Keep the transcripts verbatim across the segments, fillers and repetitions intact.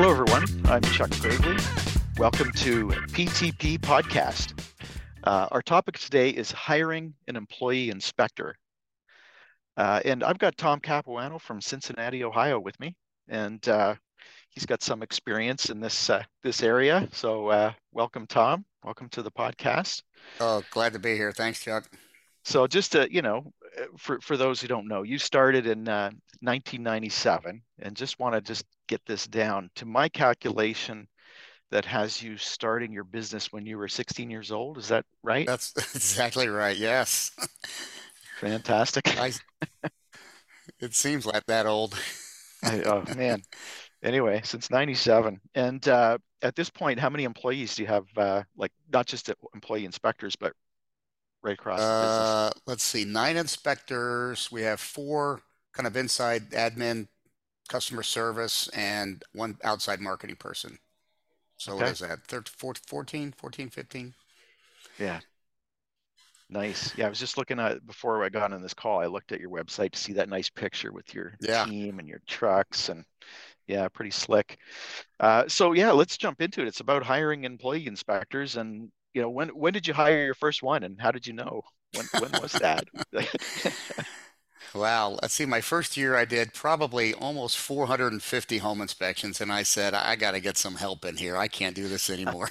Hello, everyone. I'm Chuck Gravely. Welcome to P T P podcast. Uh, our topic today is hiring an employee inspector. Uh, and I've got Tom Capuano from Cincinnati, Ohio with me. And uh, he's got some experience in this uh, this area. So uh, welcome, Tom. Welcome to the podcast. Oh, glad to be here. Thanks, Chuck. So just to, you know, for, for those who don't know, you started in uh, nineteen ninety-seven, and just want to just get this down to my calculation that has you starting your business when you were sixteen years old. Is that right? That's exactly right. Yes. Fantastic. I, it seems like that old. I, oh, man. Anyway, since ninety-seven. And uh, at this point, how many employees do you have, uh, like not just employee inspectors, but right across uh, let's see, nine inspectors. We have four kind of inside admin, customer service, and one outside marketing person. So okay. What is that? thirteen, fourteen, fourteen, fifteen? Yeah. Nice. Yeah, I was just looking at, before I got on this call, I looked at your website to see that nice picture with your yeah. team and your trucks, and yeah, pretty slick. Uh, so yeah, let's jump into it. It's about hiring employee inspectors. And you know, when when did you hire your first one, and how did you know? When when was that? Wow, let's see. My first year, I did probably almost four hundred fifty home inspections, and I said, I got to get some help in here. I can't do this anymore.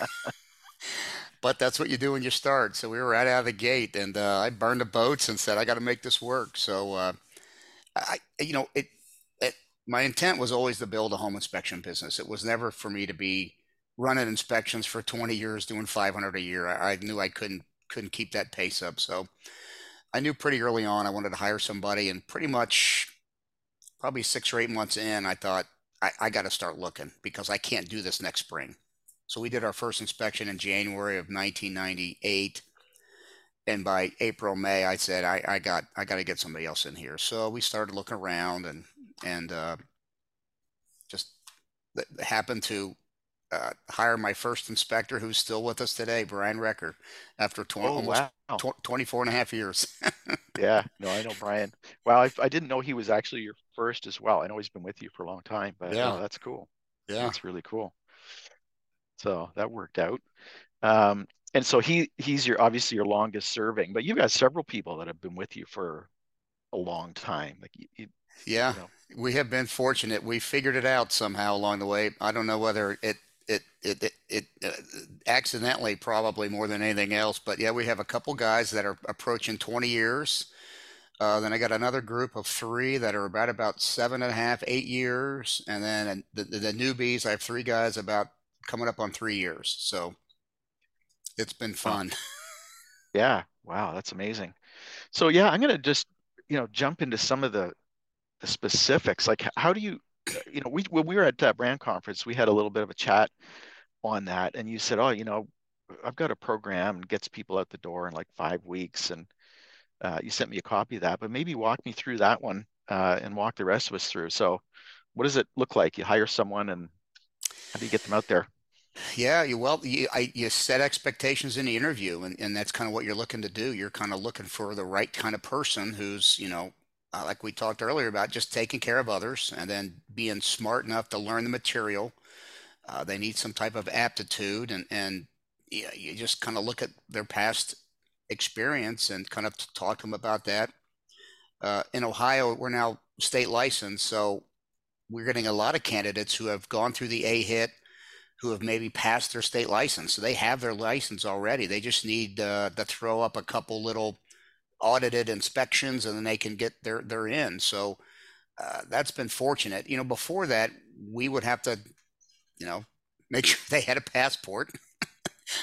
But that's what you do when you start. So we were right out of the gate, and uh, I burned the boats and said, I got to make this work. So, uh, I you know, it, it. My intent was always to build a home inspection business. It was never for me to be running inspections for twenty years, doing five hundred a year. I, I knew I couldn't couldn't keep that pace up. So I knew pretty early on I wanted to hire somebody, and pretty much probably six or eight months in, I thought, I, I got to start looking because I can't do this next spring. So we did our first inspection in January of nineteen ninety-eight. And by April, May, I said, I, I got I got to get somebody else in here. So we started looking around, and, and uh, just happened to Uh, hire my first inspector, who's still with us today, Brian Recker, after twenty, oh, almost wow. tw- twenty-four and a half years. Yeah, no, I know Brian. Well, I, I didn't know he was actually your first as well. I know he's been with you for a long time, but yeah, oh, that's cool. Yeah, that's really cool. So that worked out. Um, and so he he's your obviously your longest serving, but you've got several people that have been with you for a long time. Like you, you, yeah, you know. We have been fortunate. We figured it out somehow along the way. I don't know whether it It it it, it uh, accidentally, probably more than anything else. But yeah, we have a couple guys that are approaching twenty years. Uh, then I got another group of three that are about about seven and a half, eight years. And then the, the, the newbies, I have three guys about coming up on three years. So it's been fun. Yeah. Wow. That's amazing. So yeah, I'm going to just, you know, jump into some of the, the specifics. Like how do you, you know, we when we were at uh, brand conference, we had a little bit of a chat on that, and you said, "Oh, you know, I've got a program and gets people out the door in like five weeks." And uh, you sent me a copy of that, but maybe walk me through that one uh, and walk the rest of us through. So, what does it look like? You hire someone, and how do you get them out there? Yeah, you well, you, I, you set expectations in the interview, and, and that's kind of what you're looking to do. You're kind of looking for the right kind of person who's, you know, Uh, like we talked earlier about, just taking care of others and then being smart enough to learn the material. Uh, they need some type of aptitude, and, and you know, you just kind of look at their past experience and kind of talk to them about that. Uh, in Ohio, we're now state licensed, so we're getting a lot of candidates who have gone through the A H I, who have maybe passed their state license. So they have their license already. They just need uh, to throw up a couple little audited inspections, and then they can get their, their in. So uh, that's been fortunate. You know, before that, we would have to, you know, make sure they had a passport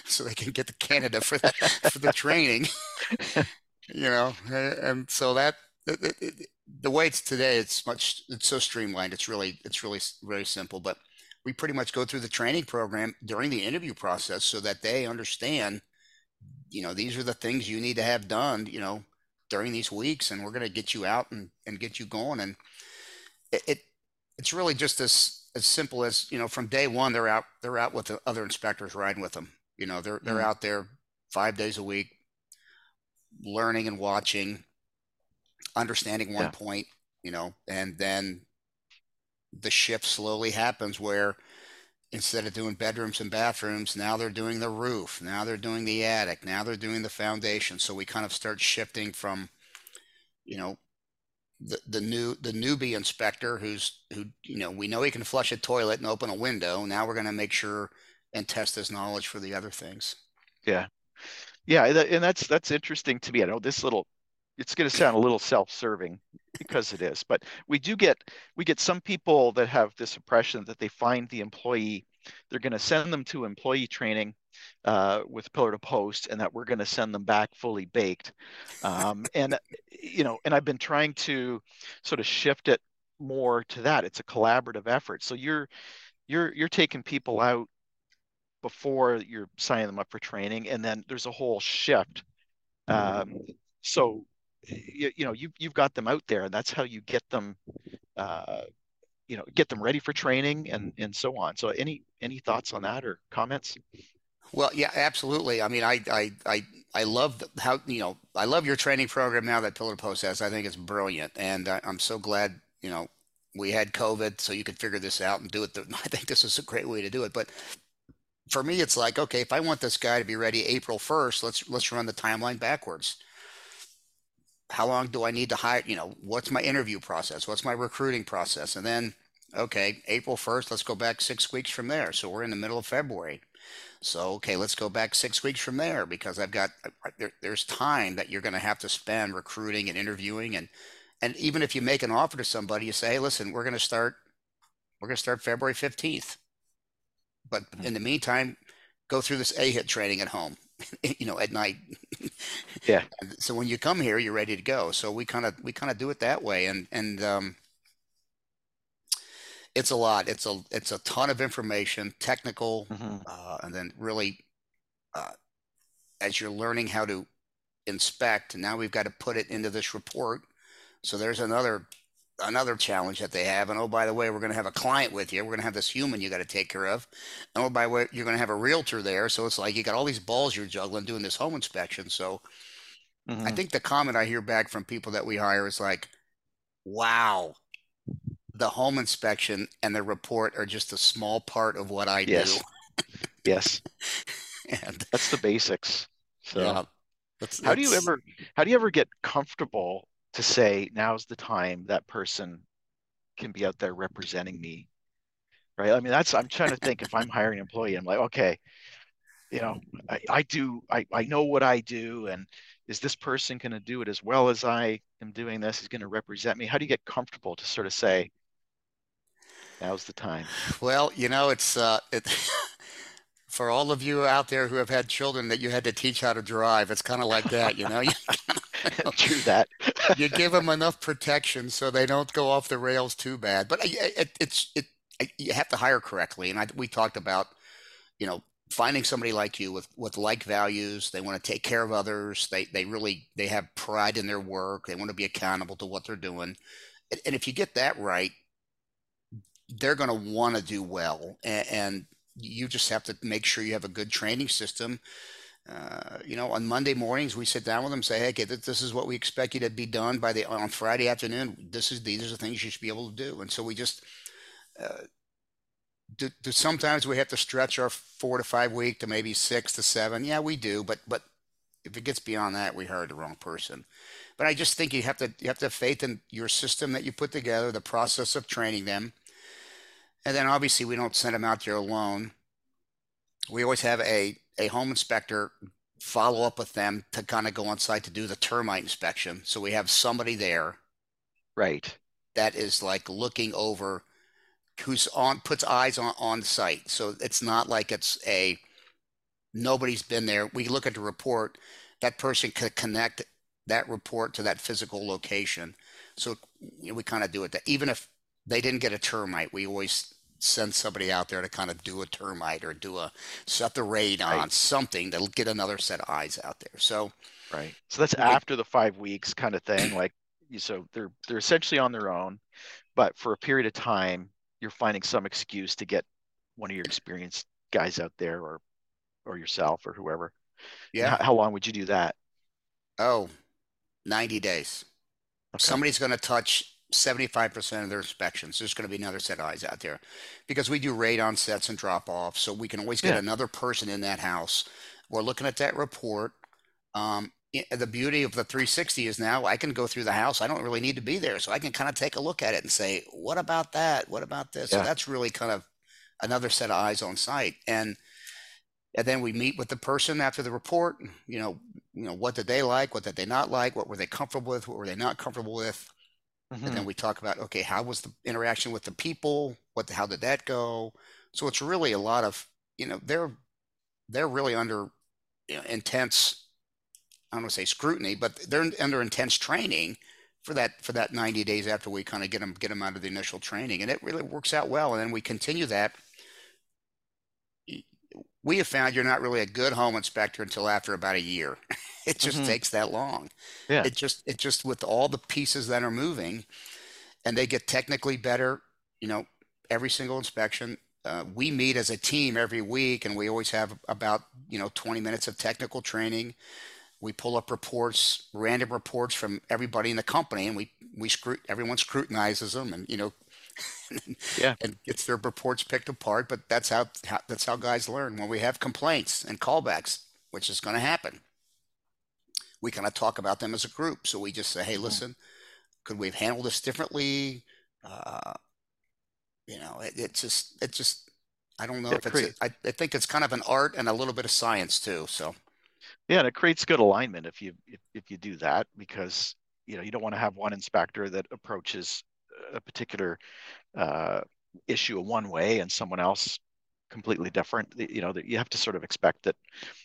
so they can get to Canada for the, for the training, you know? And so that, it, it, the way it's today, it's much, it's so streamlined. It's really, it's really, really simple, but we pretty much go through the training program during the interview process so that they understand, you know, these are the things you need to have done, you know, during these weeks, and we're going to get you out and, and get you going. And it, it it's really just as, as simple as, you know, from day one, they're out, they're out with the other inspectors riding with them. You know, they're, they're mm-hmm. out there five days a week, learning and watching, understanding one yeah. point, you know, and then the shift slowly happens where instead of doing bedrooms and bathrooms, now they're doing the roof, now they're doing the attic, now they're doing the foundation. So we kind of start shifting from, you know, the, the new the newbie inspector who's who you know we know he can flush a toilet and open a window. Now we're going to make sure and test his knowledge for the other things. Yeah, yeah, and that's that's interesting to me. I know this little, it's going to sound a little self-serving because it is, but we do get we get some people that have this impression that they find the employee, they're going to send them to employee training uh, with Pillar to Post, and that we're going to send them back fully baked. Um, and you know, and I've been trying to sort of shift it more to that. It's a collaborative effort. So you're you're you're taking people out before you're signing them up for training, and then there's a whole shift. Um, so you, you know you you've got them out there, and that's how you get them. Uh, you know, get them ready for training and, and so on. So any, any thoughts on that or comments? Well, yeah, absolutely. I mean, I, I, I, I love how, you know, I love your training program now that Pillar to Post has. I think it's brilliant. And I, I'm so glad, you know, we had COVID so you could figure this out and do it. Th- I think this is a great way to do it. But for me, it's like, okay, if I want this guy to be ready April first, let's, let's run the timeline backwards. How long do I need to hire? You know, what's my interview process? What's my recruiting process? And then, okay, April first, let's go back six weeks from there. So we're in the middle of February. So, okay, let's go back six weeks from there, because I've got, there, there's time that you're going to have to spend recruiting and interviewing. And, and even if you make an offer to somebody, you say, hey, listen, we're going to start, we're going to start February fifteenth. But in the meantime, go through this A H I training at home, you know, at night. Yeah. So when you come here, you're ready to go. So we kind of, we kind of do it that way. And, and, um, it's a lot, it's a, it's a ton of information, technical, mm-hmm. uh, and then really, uh, as you're learning how to inspect, now we've got to put it into this report. So there's another, another challenge that they have. And oh, by the way, we're going to have a client with you. We're going to have this human you got to take care of. And oh, by the way, you're going to have a realtor there. So it's like, you got all these balls you're juggling doing this home inspection. So mm-hmm. I think the comment I hear back from people that we hire is like, wow, the home inspection and the report are just a small part of what I yes. do. Yes. And that's the basics. So yeah, that's, how that's... do you ever, how do you ever get comfortable to say, now's the time that person can be out there representing me, right? I mean, that's, I'm trying to think if I'm hiring an employee, I'm like, okay, you know, I, I do, I, I know what I do. And is this person going to do it as well as I am doing this? Is going to represent me? How do you get comfortable to sort of say, now's the time? Well, you know, it's, uh, it, for all of you out there who have had children that you had to teach how to drive, it's kind of like that, you know? True that. You give them enough protection so they don't go off the rails too bad. But it, it's it you have to hire correctly, and I, we talked about, you know, finding somebody like you with with like values. They want to take care of others. They they really they have pride in their work. They want to be accountable to what they're doing, and, and if you get that right, they're going to want to do well. And, and you just have to make sure you have a good training system. Uh, you know, on Monday mornings, we sit down with them and say, hey, okay, this is what we expect you to be done by the, on Friday afternoon, this is, these are the things you should be able to do. And so we just, uh, do, do sometimes we have to stretch our four to five week to maybe six to seven. Yeah, we do. But, but if it gets beyond that, we hired the wrong person. But I just think you have to, you have to have faith in your system that you put together, the process of training them. And then obviously we don't send them out there alone. We always have a, a home inspector follow up with them to kind of go on site to do the termite inspection. So we have somebody there. Right. That is like looking over, who's on, puts eyes on, on site. So it's not like it's a, nobody's been there. We look at the report, that person could connect that report to that physical location. So we kind of do it that, even if they didn't get a termite, we always send somebody out there to kind of do a termite or do a set the raid on right. something that'll get another set of eyes out there. So, right. So that's like, after the five weeks kind of thing. Like, so they're, they're essentially on their own, but for a period of time, you're finding some excuse to get one of your experienced guys out there or, or yourself or whoever. Yeah. How, how long would you do that? Oh, ninety days. Okay. Somebody's going to touch seventy-five percent of their inspections. There's going to be another set of eyes out there because we do radon sets and drop off. So we can always get yeah. another person in that house. We're looking at that report. Um, the beauty of the three sixty is now I can go through the house. I don't really need to be there. So I can kind of take a look at it and say, what about that? What about this? Yeah. So that's really kind of another set of eyes on site. And And then we meet with the person after the report. You know, you know, what did they like? What did they not like? What were they comfortable with? What were they not comfortable with? Mm-hmm. And then we talk about, okay, how was the interaction with the people? What, how did that go? So it's really a lot of, you know, they're they're really under you know, intense, I don't want to say scrutiny, but they're under intense training for that for that ninety days after we kind of get them get them out of the initial training, and it really works out well. And then we continue that. We have found you're not really a good home inspector until after about a year. It just mm-hmm. takes that long. Yeah. It just, it just with all the pieces that are moving, and they get technically better, you know, every single inspection. Uh, we meet as a team every week, and we always have about, you know, twenty minutes of technical training. We pull up reports, random reports from everybody in the company, and we, we screw, everyone scrutinizes them and, you know, yeah, and gets their reports picked apart. But that's how, how that's how guys learn. When we have complaints and callbacks, which is going to happen, we kind of talk about them as a group. So we just say, hey, listen, could we have handled this differently? Uh, you know, it, it just it just I don't know yeah, if it's a, I, I think it's kind of an art and a little bit of science too. So yeah, and it creates good alignment if you if, if you do that, because you know you don't want to have one inspector that approaches a particular uh, issue one way and someone else completely different. You know, that you have to sort of expect that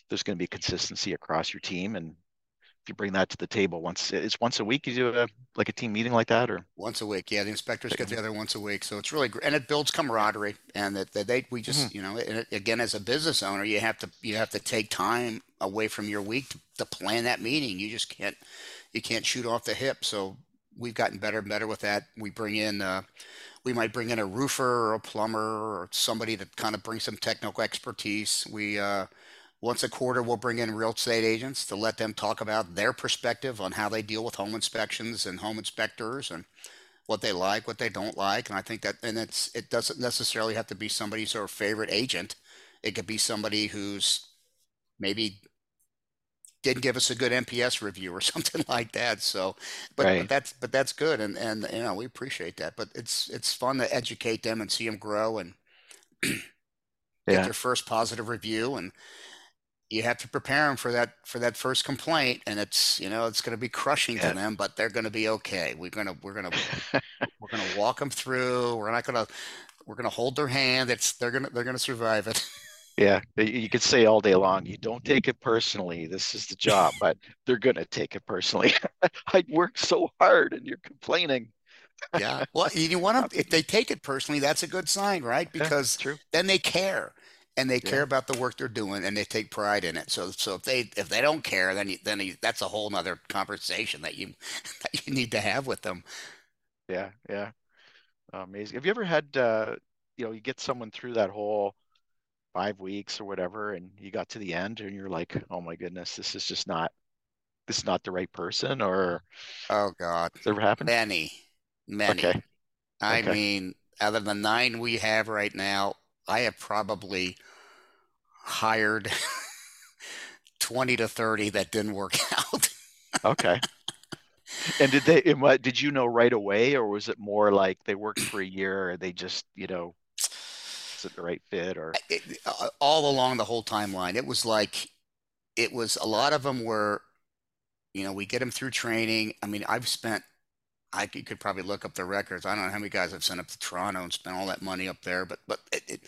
there's going to be consistency across your team. And if you bring that to the table once, it's once a week, you do a, like a team meeting like that, or once a week. Yeah. The inspectors get together once a week. So it's really great. And it builds camaraderie, and that, that they, we just, mm-hmm. you know, and it, again, as a business owner, you have to, you have to take time away from your week to, to plan that meeting. You just can't, you can't shoot off the hip. So we've gotten better and better with that. We bring in, uh, we might bring in a roofer or a plumber or somebody that kind of brings some technical expertise. We, uh, once a quarter, we'll bring in real estate agents to let them talk about their perspective on how they deal with home inspections and home inspectors and what they like, what they don't like. And I think that, and it's, it doesn't necessarily have to be somebody's or favorite agent. It could be somebody who's maybe didn't give us a good N P S review or something like that. So, but, right. but that's, but that's good. And, and, you know, we appreciate that, but it's, it's fun to educate them and see them grow and get yeah. their first positive review. And you have to prepare them for that, for that first complaint. And it's, you know, it's going to be crushing yeah. to them, but they're going to be okay. We're going to, we're going to, we're going to walk them through. We're not going to, we're going to hold their hand. It's, they're going to, they're going to survive it. Yeah, you could say all day long, you don't take it personally. This is the job, but they're going to take it personally. I work so hard and you're complaining. Yeah, well, you want to, if they take it personally, that's a good sign, right? Because yeah, then they care, and they yeah. care about the work they're doing, and they take pride in it. So, so if they if they don't care, then you, then you, that's a whole nother conversation that you that you need to have with them. Yeah, yeah, amazing. Have you ever had uh, you know, you get someone through that whole five weeks or whatever, and you got to the end and you're like, oh my goodness, this is just not, this is not the right person? Or, oh God, has it ever happened? Many, many. Okay. I okay. mean, out of the nine we have right now, I have probably hired twenty to thirty that didn't work out. Okay. And did they, did you know right away, or was it more like they worked for a year or they just, you know, at the right fit? Or it, all along the whole timeline, it was like, it was a lot of them were, you know, we get them through training. I mean, I've spent, I you could probably look up the records. I don't know how many guys I've sent up to Toronto and spent all that money up there, but, but it, it,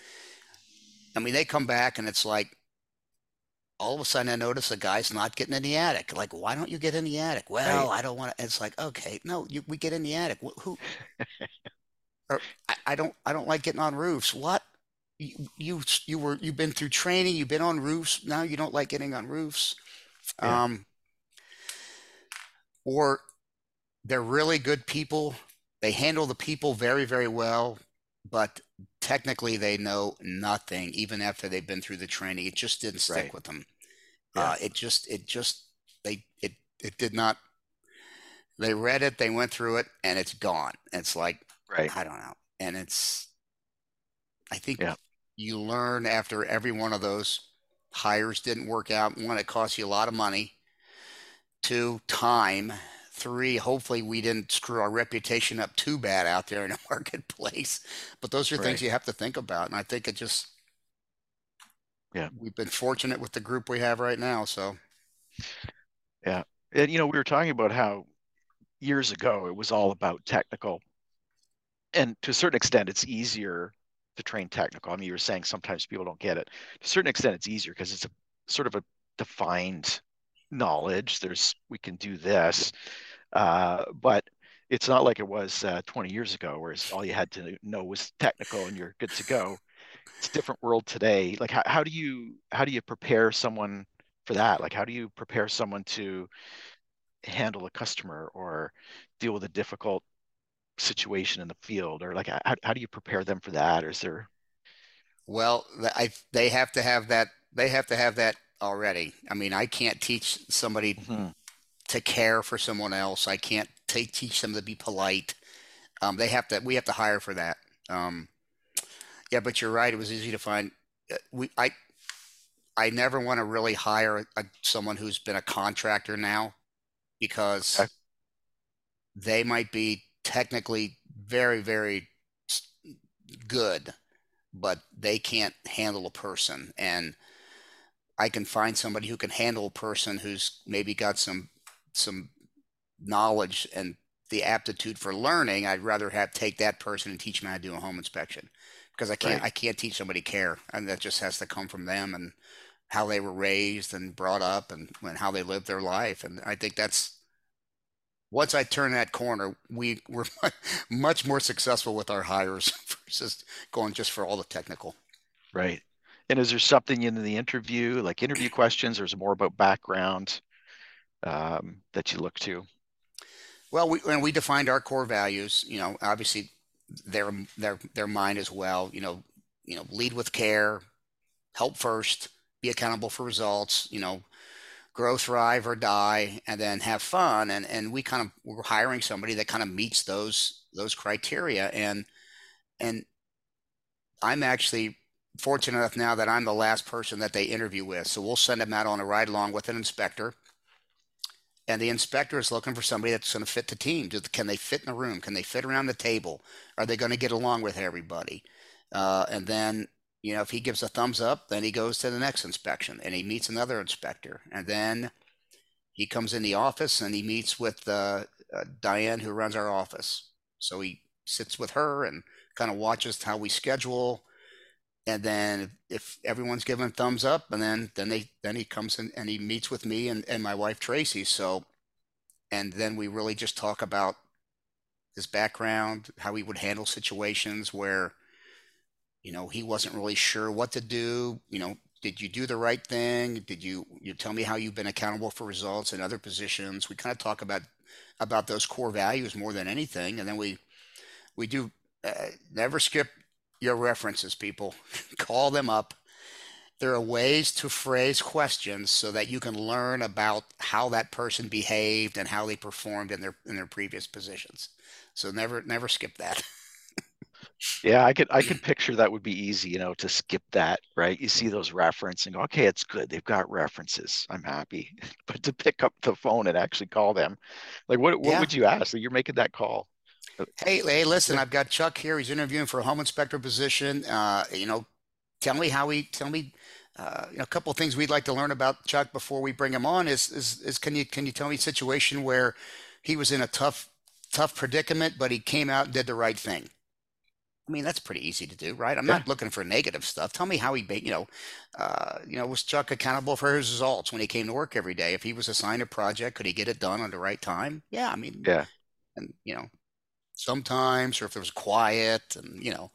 I mean, they come back and it's like, all of a sudden I notice a guy's not getting in the attic. Like, why don't you get in the attic? Well, right. I don't want to. It's like, okay, no, you, we get in the attic. Who, or, I, I don't, I don't like getting on roofs. What? You, you you were you've been through training, you've been on roofs, now you don't like getting on roofs. Yeah. Um or they're really good people, they handle the people very very well, but technically they know nothing even after they've been through the training. It just didn't stick right. with them. Yeah. uh it just it just they it it did not They read it, they went through it, and it's gone. It's like, right. I don't know. And it's, I think yeah. you learn after every one of those hires didn't work out. One, it cost you a lot of money. Two, time. Three, hopefully we didn't screw our reputation up too bad out there in the marketplace. But those are right. things you have to think about. And I think it just, yeah, we've been fortunate with the group we have right now. So, yeah. And, you know, we were talking about how years ago it was all about technical. And to a certain extent, it's easier to train technical. I mean, you were saying sometimes people don't get it. To a certain extent, it's easier because it's a sort of a defined knowledge. There's, we can do this, uh, but it's not like it was uh, twenty years ago, whereas all you had to know was technical and you're good to go. It's a different world today. Like, how, how do you how do you prepare someone for that? Like, how do you prepare someone to handle a customer or deal with a difficult situation in the field, or like how, how do you prepare them for that? Or is there? Well, I they have to have that. They have to have that already. I mean, I can't teach somebody mm-hmm. to care for someone else. I can't t- teach them to be polite. Um, they have to. We have to hire for that. Um, yeah, but you're right. It was easy to find. We I I never want to really hire a, someone who's been a contractor now, because okay. they might be technically very, very good, but they can't handle a person. And I can find somebody who can handle a person who's maybe got some some knowledge and the aptitude for learning. I'd rather have take that person and teach them how to do a home inspection, because I can't right. I can't teach somebody care, and that just has to come from them and how they were raised and brought up and, and how they lived their life. And I think that's, once I turn that corner, we were much more successful with our hires versus going just for all the technical. Right. And is there something in the interview, like interview questions, or is it more about background um, that you look to? Well, we, and we defined our core values. You know, obviously, they're they're they're mine as well. You know, you know, lead with care, help first, be accountable for results. You know. Grow, thrive, or die, and then have fun. And and we kind of we're hiring somebody that kind of meets those those criteria. And and I'm actually fortunate enough now that I'm the last person that they interview with. So we'll send them out on a ride along with an inspector. And the inspector is looking for somebody that's going to fit the team. Can they fit in the room? Can they fit around the table? Are they going to get along with everybody? Uh, and then you know, if he gives a thumbs up, then he goes to the next inspection and he meets another inspector. And then he comes in the office and he meets with uh, uh, Diane, who runs our office. So he sits with her and kind of watches how we schedule. And then if everyone's given a thumbs up, and then then they then he comes in and he meets with me and, and my wife, Tracy. So, and then we really just talk about his background, how he would handle situations where, you know, he wasn't really sure what to do. You know, did you do the right thing? Did you, you tell me how you've been accountable for results in other positions? We kind of talk about, about those core values more than anything. And then we, we do uh, never skip your references, people. Call them up. There are ways to phrase questions so that you can learn about how that person behaved and how they performed in their, in their previous positions. So never, never skip that. Yeah, I could I could picture that would be easy, you know, to skip that, right? You see those references and go, okay, it's good. They've got references. I'm happy. But to pick up the phone and actually call them, like what what yeah. would you ask? You're making that call. Hey, hey, listen, I've got Chuck here. He's interviewing for a home inspector position. Uh, you know, tell me how he tell me uh, you know, a couple of things we'd like to learn about Chuck before we bring him on is is is can you can you tell me a situation where he was in a tough tough predicament, but he came out and did the right thing? I mean, that's pretty easy to do, right? I'm yeah. not looking for negative stuff. Tell me how he, you know, uh, you know, was Chuck accountable for his results when he came to work every day? If he was assigned a project, could he get it done on the right time? Yeah, I mean, yeah, and you know, sometimes, or if there was quiet, and you know,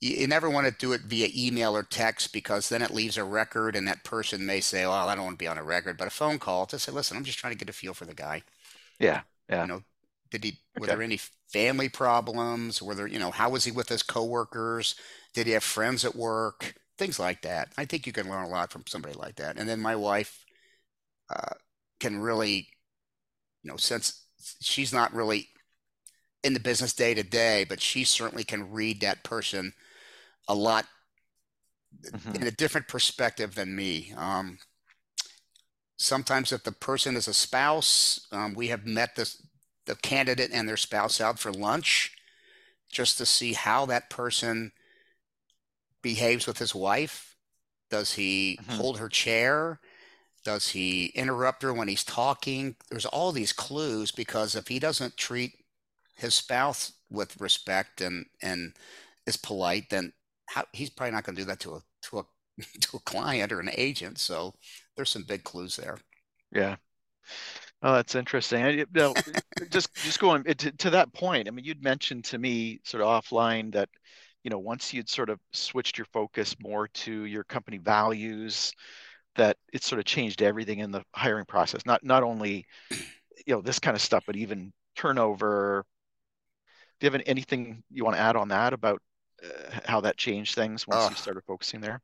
you, you never want to do it via email or text, because then it leaves a record, and that person may say, "Oh, I don't want to be on a record," but a phone call to say, "Listen, I'm just trying to get a feel for the guy." Yeah, yeah, you know. Did he, were okay. there any family problems? Were there, you know, how was he with his coworkers? Did he have friends at work? Things like that. I think you can learn a lot from somebody like that. And then my wife uh, can really, you know, sense she's not really in the business day to day, but she certainly can read that person a lot mm-hmm. in a different perspective than me. Um, sometimes if the person is a spouse, um, we have met this, the candidate and their spouse out for lunch just to see how that person behaves with his wife. Does he mm-hmm. hold her chair? Does he interrupt her when he's talking? There's all these clues, because if he doesn't treat his spouse with respect and, and is polite, then how, he's probably not going to do that to a, to a, to a client or an agent. So there's some big clues there. Yeah. Oh, that's interesting. Now, just, just going to, to that point, I mean, you'd mentioned to me sort of offline that, you know, once you'd sort of switched your focus more to your company values, that it sort of changed everything in the hiring process. Not, not only, you know, this kind of stuff, but even turnover. Do you have anything you want to add on that about uh, how that changed things once oh, you started focusing there?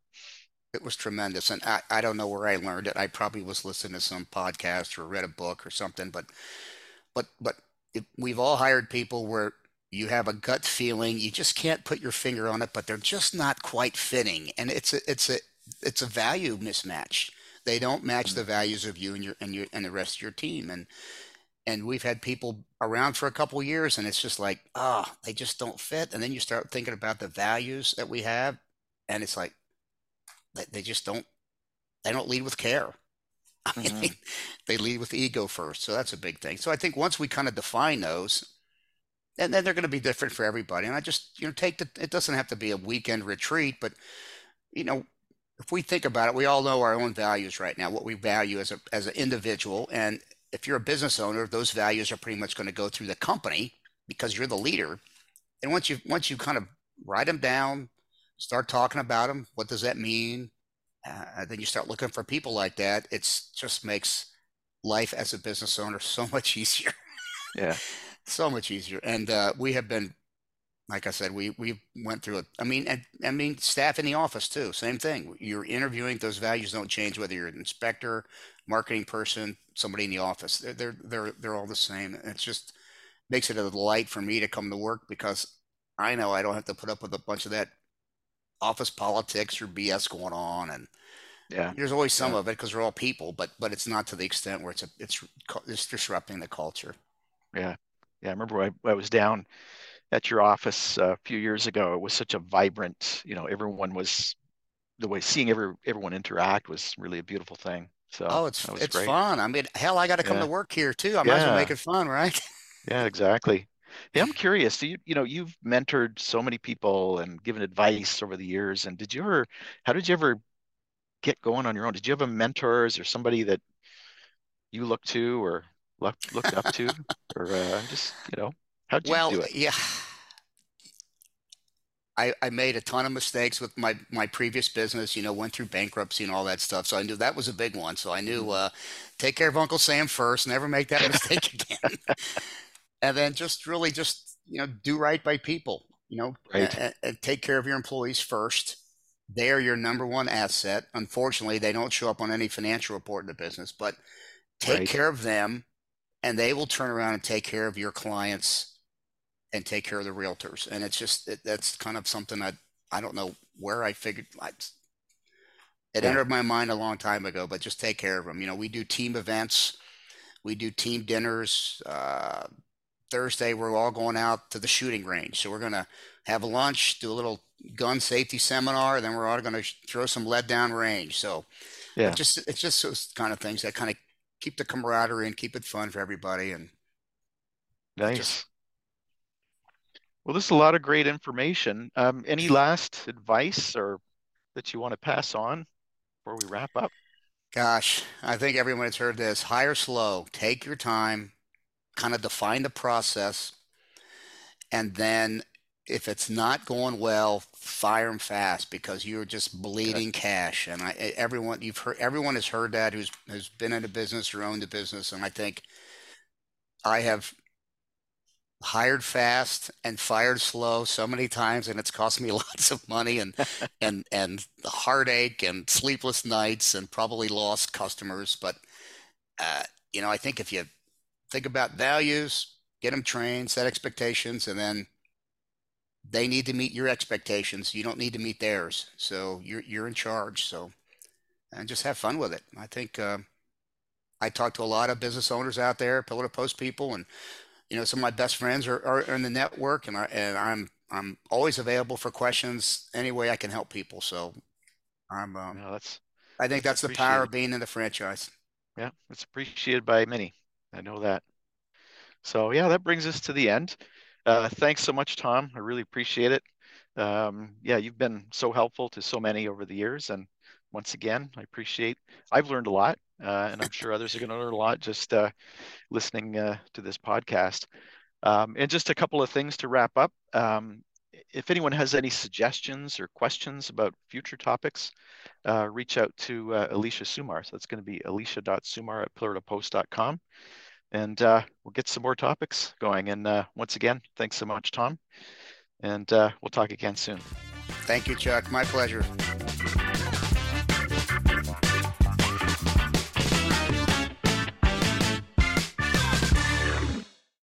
It was tremendous. And I, I don't know where I learned it. I probably was listening to some podcast or read a book or something, but, but, but it, we've all hired people where you have a gut feeling, you just can't put your finger on it, but they're just not quite fitting. And it's a, it's a, it's a value mismatch. They don't match mm-hmm. the values of you and your, and your, and the rest of your team. And, and we've had people around for a couple of years, and it's just like, ah, oh, they just don't fit. And then you start thinking about the values that we have, and it's like, they just don't, they don't lead with care. I mean, mm-hmm. they, they lead with ego first. So that's a big thing. So I think once we kind of define those, and then they're going to be different for everybody. And I just, you know, take the, it doesn't have to be a weekend retreat, but, you know, if we think about it, we all know our own values right now, what we value as a, as an individual. And if you're a business owner, those values are pretty much going to go through the company because you're the leader. And once you, once you kind of write them down, start talking about them, what does that mean? Uh, then you start looking for people like that. It's just makes life as a business owner so much easier. Yeah. So much easier. And uh, we have been, like I said, we, we went through it. I mean, and, I mean, staff in the office too, same thing. You're interviewing, those values don't change, whether you're an inspector, marketing person, somebody in the office, they're, they're, they're, they're all the same. It's just makes it a delight for me to come to work, because I know I don't have to put up with a bunch of that office politics or B S going on. And yeah, there's always some yeah. of it, because we're all people, but, but it's not to the extent where it's, a, it's, it's disrupting the culture. Yeah. Yeah. I remember when I, I was down at your office a few years ago, it was such a vibrant, you know, everyone was the way seeing every, everyone interact was really a beautiful thing. So oh, it's, it's great. Fun. I mean, hell, I got to come yeah. to work here too. I might yeah. as well make it fun. Right. Yeah, exactly. Yeah, I'm curious. So you, you know, you've mentored so many people and given advice over the years. And did you ever, how did you ever get going on your own? Did you have a mentor? Is there somebody that you look to or looked, looked up to, or uh, just, you know, how did well, you do it? Well, yeah, I, I made a ton of mistakes with my, my previous business, you know, went through bankruptcy and all that stuff. So I knew that was a big one. So I knew, uh, take care of Uncle Sam first, never make that mistake again. And then just really just, you know, do right by people, you know, right. and, and take care of your employees first. They're your number one asset. Unfortunately, they don't show up on any financial report in the business, but take right. care of them, and they will turn around and take care of your clients and take care of the realtors. And it's just, it, that's kind of something I, I don't know where I figured, I, it yeah. entered my mind a long time ago, but just take care of them. You know, we do team events, we do team dinners, uh, Thursday, we're all going out to the shooting range. So we're going to have a lunch, do a little gun safety seminar, and then we're all going to throw some lead down range. So yeah, it's just, it's just those kind of things that kind of keep the camaraderie and keep it fun for everybody. And nice. Just... Well, this is a lot of great information. Um, any last advice or that you want to pass on before we wrap up? Gosh, I think everyone has heard this. Hire slow, take your time, kind of define the process, and then if it's not going well, fire them fast, because you're just bleeding okay. cash. And I, everyone you've heard, everyone has heard that who's who's been in a business or owned a business. And I think I have hired fast and fired slow so many times, and it's cost me lots of money and and and the heartache and sleepless nights and probably lost customers. But uh, you know, I think if you think about values, get them trained, set expectations, and then they need to meet your expectations. You don't need to meet theirs. So you're, you're in charge. So, and just have fun with it. I think uh, I talk to a lot of business owners out there, Pillar to Post people, and, you know, some of my best friends are, are in the network, and, I, and I'm, I'm always available for questions any way I can help people. So I'm, um, no, that's, I think that's, that's the power of being in the franchise. Yeah. It's appreciated by many. I know that. So yeah, that brings us to the end. Uh, thanks so much, Tom. I really appreciate it. Um, yeah, you've been so helpful to so many over the years. And once again, I appreciate, I've learned a lot, uh, and I'm sure others are going to learn a lot just uh, listening uh, to this podcast. Um, and just a couple of things to wrap up. Um, if anyone has any suggestions or questions about future topics, uh, reach out to uh, Alicia Sumar. So that's going to be alicia dot sumar at pillar to post dot com. And uh, we'll get some more topics going. And uh, once again, thanks so much, Tom. And uh, we'll talk again soon. Thank you, Chuck. My pleasure.